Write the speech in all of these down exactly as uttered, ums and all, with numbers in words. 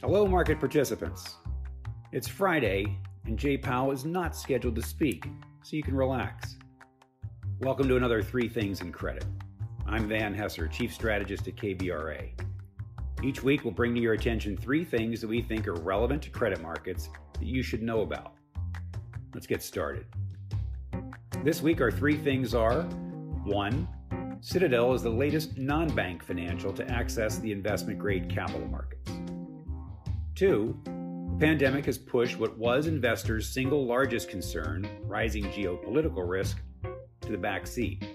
Hello, market participants. It's Friday, and Jay Powell is not scheduled to speak, so you can relax. Welcome to another Three Things in Credit. I'm Van Hesser, Chief Strategist at K B R A. Each week, we'll bring to your attention three things that we think are relevant to credit markets that you should know about. Let's get started. This week, our three things are, one, Citadel is the latest non-bank financial to access the investment-grade capital markets. Two, the pandemic has pushed what was investors' single largest concern, rising geopolitical risk, to the back seat.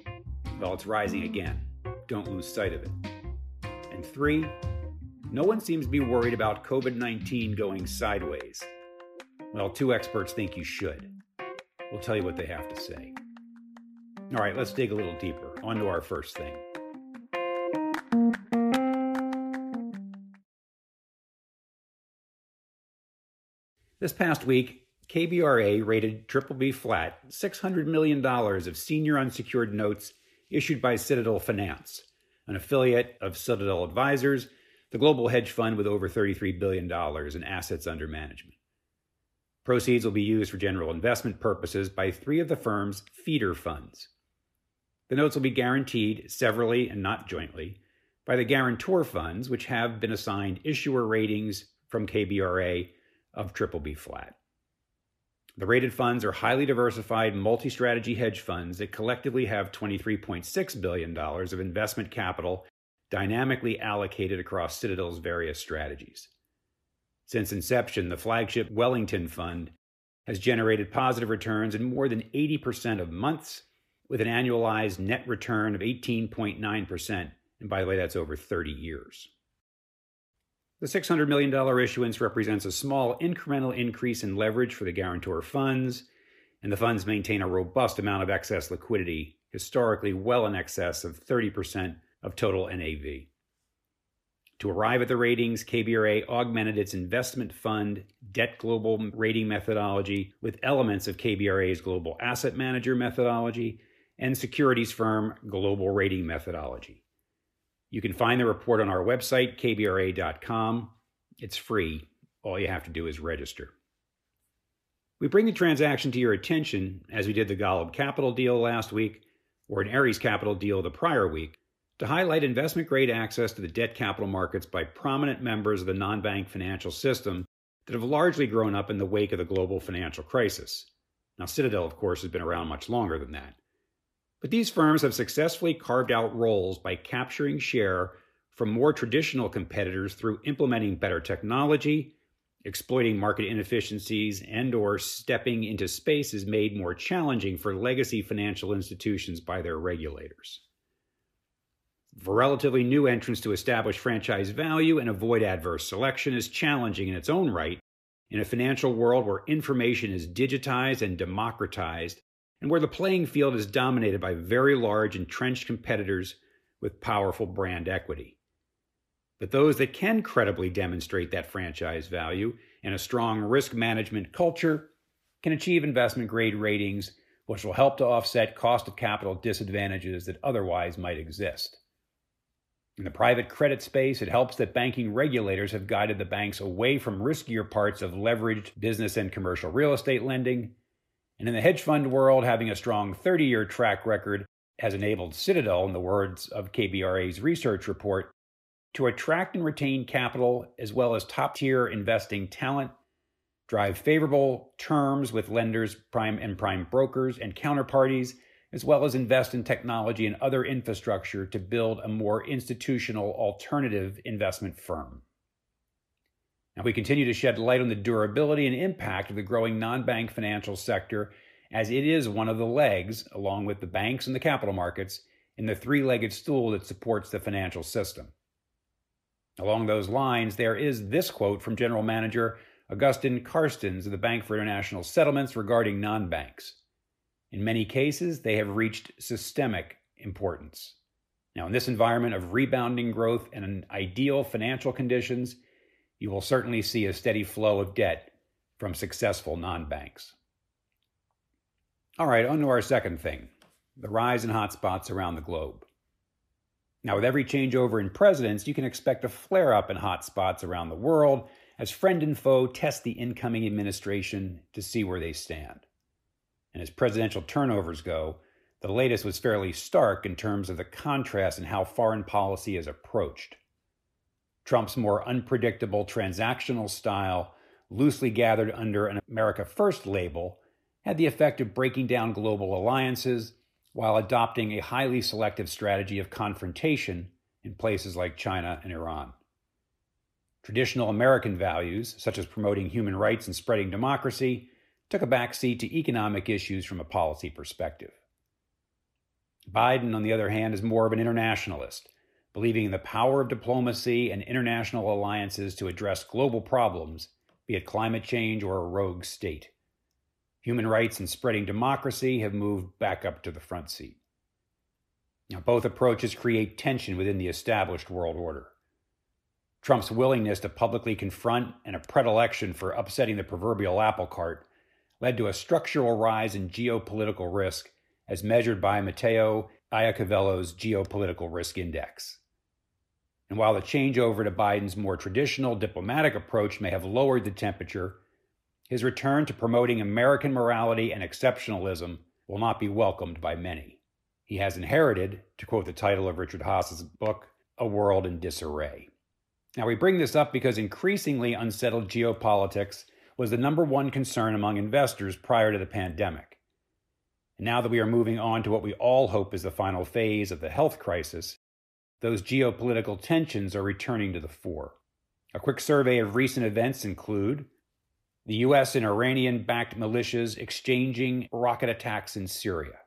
Well, it's rising again. Don't lose sight of it. And three, no one seems to be worried about COVID nineteen going sideways. Well, two experts think you should. We'll tell you what they have to say. All right, let's dig a little deeper. On to our first thing. This past week, K B R A rated triple B flat six hundred million dollars of senior unsecured notes issued by Citadel Finance, an affiliate of Citadel Advisors, the global hedge fund with over thirty-three billion dollars in assets under management. Proceeds will be used for general investment purposes by three of the firm's feeder funds. The notes will be guaranteed severally and not jointly by the guarantor funds, which have been assigned issuer ratings from K B R A of triple B flat. The rated funds are highly diversified multi-strategy hedge funds that collectively have twenty-three point six billion dollars of investment capital dynamically allocated across Citadel's various strategies. Since inception, the flagship Wellington Fund has generated positive returns in more than eighty percent of months, with an annualized net return of eighteen point nine percent, and by the way, that's over thirty years. The six hundred million dollars issuance represents a small incremental increase in leverage for the guarantor funds, and the funds maintain a robust amount of excess liquidity, historically well in excess of thirty percent of total N A V. To arrive at the ratings, K B R A augmented its investment fund debt global rating methodology with elements of K B R A's global asset manager methodology and securities firm global rating methodology. You can find the report on our website, K B R A dot com. It's free. All you have to do is register. We bring the transaction to your attention as we did the Golub Capital deal last week or an Aries Capital deal the prior week, to highlight investment-grade access to the debt capital markets by prominent members of the non-bank financial system that have largely grown up in the wake of the global financial crisis. Now, Citadel, of course, has been around much longer than that. But these firms have successfully carved out roles by capturing share from more traditional competitors through implementing better technology, exploiting market inefficiencies, and/or stepping into spaces made more challenging for legacy financial institutions by their regulators. For relatively new entrants to establish franchise value and avoid adverse selection is challenging in its own right in a financial world where information is digitized and democratized, and where the playing field is dominated by very large entrenched competitors with powerful brand equity. But those that can credibly demonstrate that franchise value and a strong risk management culture can achieve investment-grade ratings, which will help to offset cost of capital disadvantages that otherwise might exist. In the private credit space, it helps that banking regulators have guided the banks away from riskier parts of leveraged business and commercial real estate lending. And in the hedge fund world, having a strong thirty-year track record has enabled Citadel, in the words of K B R A's research report, to attract and retain capital as well as top-tier investing talent, drive favorable terms with lenders, prime and prime brokers, and counterparties, as well as invest in technology and other infrastructure to build a more institutional alternative investment firm. Now, we continue to shed light on the durability and impact of the growing non-bank financial sector, as it is one of the legs, along with the banks and the capital markets, in the three-legged stool that supports the financial system. Along those lines, there is this quote from General Manager Augustin Carstens of the Bank for International Settlements regarding non-banks. In many cases, they have reached systemic importance. Now, in this environment of rebounding growth and ideal financial conditions, you will certainly see a steady flow of debt from successful non-banks. All right, on to our second thing, the rise in hotspots around the globe. Now, with every changeover in presidents, you can expect a flare-up in hotspots around the world as friend and foe test the incoming administration to see where they stand. And as presidential turnovers go, the latest was fairly stark in terms of the contrast in how foreign policy is approached. Trump's more unpredictable transactional style, loosely gathered under an America First label, had the effect of breaking down global alliances while adopting a highly selective strategy of confrontation in places like China and Iran. Traditional American values, such as promoting human rights and spreading democracy, took a backseat to economic issues from a policy perspective. Biden, on the other hand, is more of an internationalist, believing in the power of diplomacy and international alliances to address global problems, be it climate change or a rogue state. Human rights and spreading democracy have moved back up to the front seat. Now, both approaches create tension within the established world order. Trump's willingness to publicly confront and a predilection for upsetting the proverbial apple cart led to a structural rise in geopolitical risk as measured by Matteo Iacovello's Geopolitical Risk Index. And while the changeover to Biden's more traditional diplomatic approach may have lowered the temperature, his return to promoting American morality and exceptionalism will not be welcomed by many. He has inherited, to quote the title of Richard Haas's book, A World in Disarray. Now, we bring this up because increasingly unsettled geopolitics was the number one concern among investors prior to the pandemic. And now that we are moving on to what we all hope is the final phase of the health crisis, those geopolitical tensions are returning to the fore. A quick survey of recent events include the U S and Iranian-backed militias exchanging rocket attacks in Syria,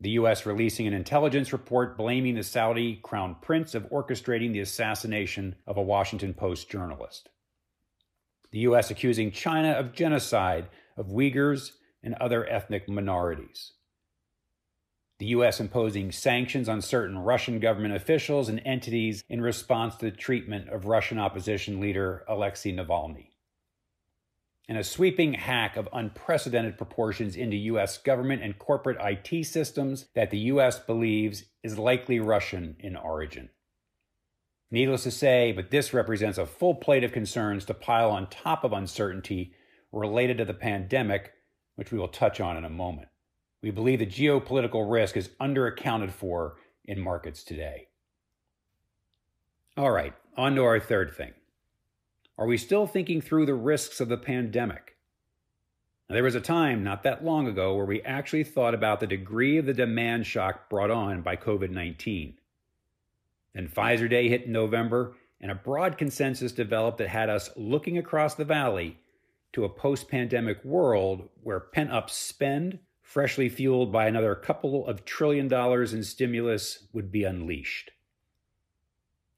the U S releasing an intelligence report blaming the Saudi crown prince of orchestrating the assassination of a Washington Post journalist, the U S accusing China of genocide of Uyghurs and other ethnic minorities, the U S imposing sanctions on certain Russian government officials and entities in response to the treatment of Russian opposition leader Alexei Navalny, and a sweeping hack of unprecedented proportions into U S government and corporate I T systems that the U S believes is likely Russian in origin. Needless to say, but this represents a full plate of concerns to pile on top of uncertainty related to the pandemic, which we will touch on in a moment. We believe the geopolitical risk is underaccounted for in markets today. All right, on to our third thing. Are we still thinking through the risks of the pandemic? Now, there was a time not that long ago where we actually thought about the degree of the demand shock brought on by COVID nineteen. Then Pfizer Day hit in November, and a broad consensus developed that had us looking across the valley to a post-pandemic world where pent-up spend, freshly fueled by another couple of trillion dollars in stimulus, would be unleashed.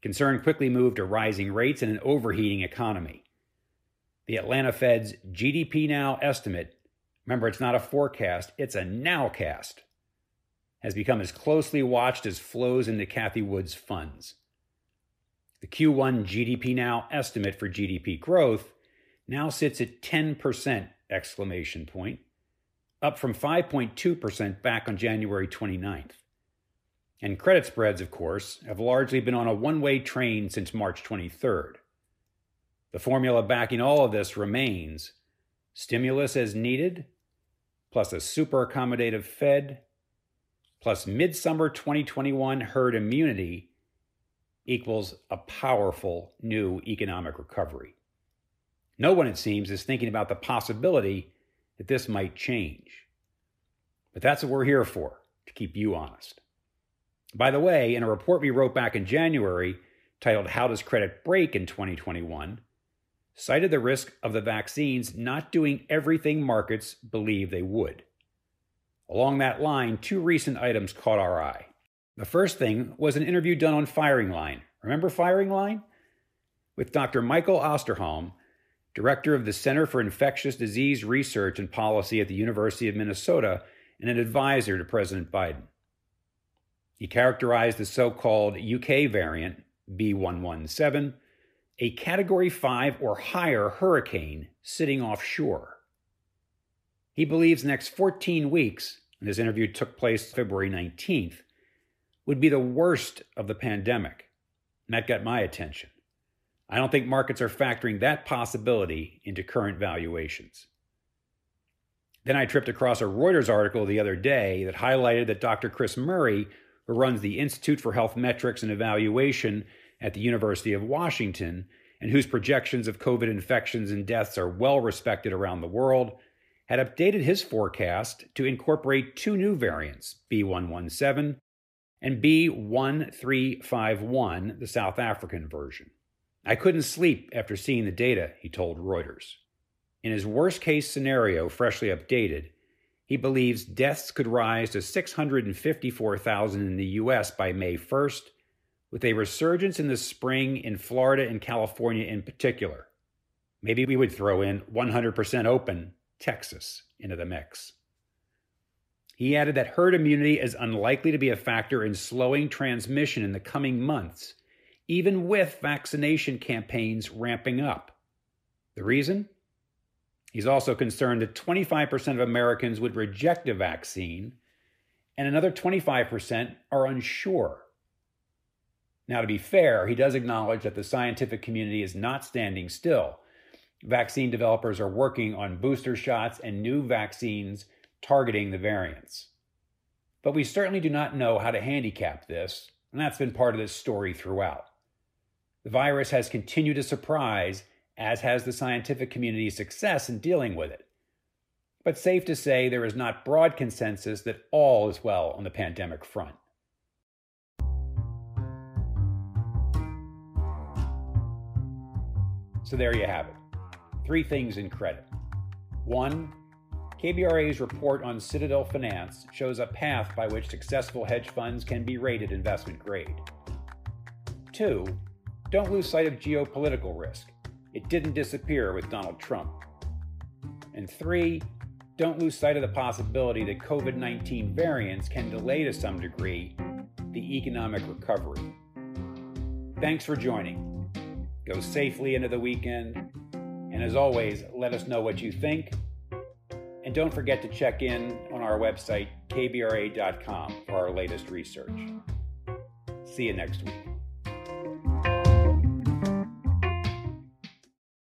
Concern quickly moved to rising rates and an overheating economy. The Atlanta Fed's G D P Now estimate, remember it's not a forecast, it's a nowcast, has become as closely watched as flows into Cathie Wood's funds. The Q one G D P Now estimate for G D P growth now sits at ten percent exclamation point, up from five point two percent back on January twenty-ninth. And credit spreads, of course, have largely been on a one-way train since March twenty-third. The formula backing all of this remains stimulus as needed, plus a super accommodative Fed, plus midsummer twenty twenty-one herd immunity equals a powerful new economic recovery. No one, it seems, is thinking about the possibility that this might change. But that's what we're here for, to keep you honest. By the way, in a report we wrote back in January titled How Does Credit Break in twenty twenty-one, cited the risk of the vaccines not doing everything markets believe they would. Along that line, two recent items caught our eye. The first thing was an interview done on Firing Line. Remember Firing Line? With Doctor Michael Osterholm, director of the Center for Infectious Disease Research and Policy at the University of Minnesota and an advisor to President Biden. He characterized the so-called U K variant, B one one seven, a Category five or higher hurricane sitting offshore. He believes the next fourteen weeks, and this interview took place February nineteenth, would be the worst of the pandemic, and that got my attention. I don't think markets are factoring that possibility into current valuations. Then I tripped across a Reuters article the other day that highlighted that Doctor Chris Murray, who runs the Institute for Health Metrics and Evaluation at the University of Washington, and whose projections of COVID infections and deaths are well respected around the world, had updated his forecast to incorporate two new variants, B one one seven and B one three five one, the South African version. I couldn't sleep after seeing the data, he told Reuters. In his worst-case scenario, freshly updated, he believes deaths could rise to six hundred fifty-four thousand in the U S by May first, with a resurgence in the spring in Florida and California in particular. Maybe we would throw in one hundred percent open Texas into the mix. He added that herd immunity is unlikely to be a factor in slowing transmission in the coming months, even with vaccination campaigns ramping up. The reason? He's also concerned that twenty-five percent of Americans would reject a vaccine, and another twenty-five percent are unsure. Now, to be fair, he does acknowledge that the scientific community is not standing still. Vaccine developers are working on booster shots and new vaccines targeting the variants. But we certainly do not know how to handicap this, and that's been part of this story throughout. The virus has continued to surprise, as has the scientific community's success in dealing with it. But safe to say, there is not broad consensus that all is well on the pandemic front. So there you have it. Three things in credit. One, K B R A's report on Citadel Finance shows a path by which successful hedge funds can be rated investment grade. Two, don't lose sight of geopolitical risk. It didn't disappear with Donald Trump. And three, don't lose sight of the possibility that COVID nineteen variants can delay to some degree the economic recovery. Thanks for joining. Go safely into the weekend. And as always, let us know what you think. And don't forget to check in on our website, K B R A dot com, for our latest research. See you next week.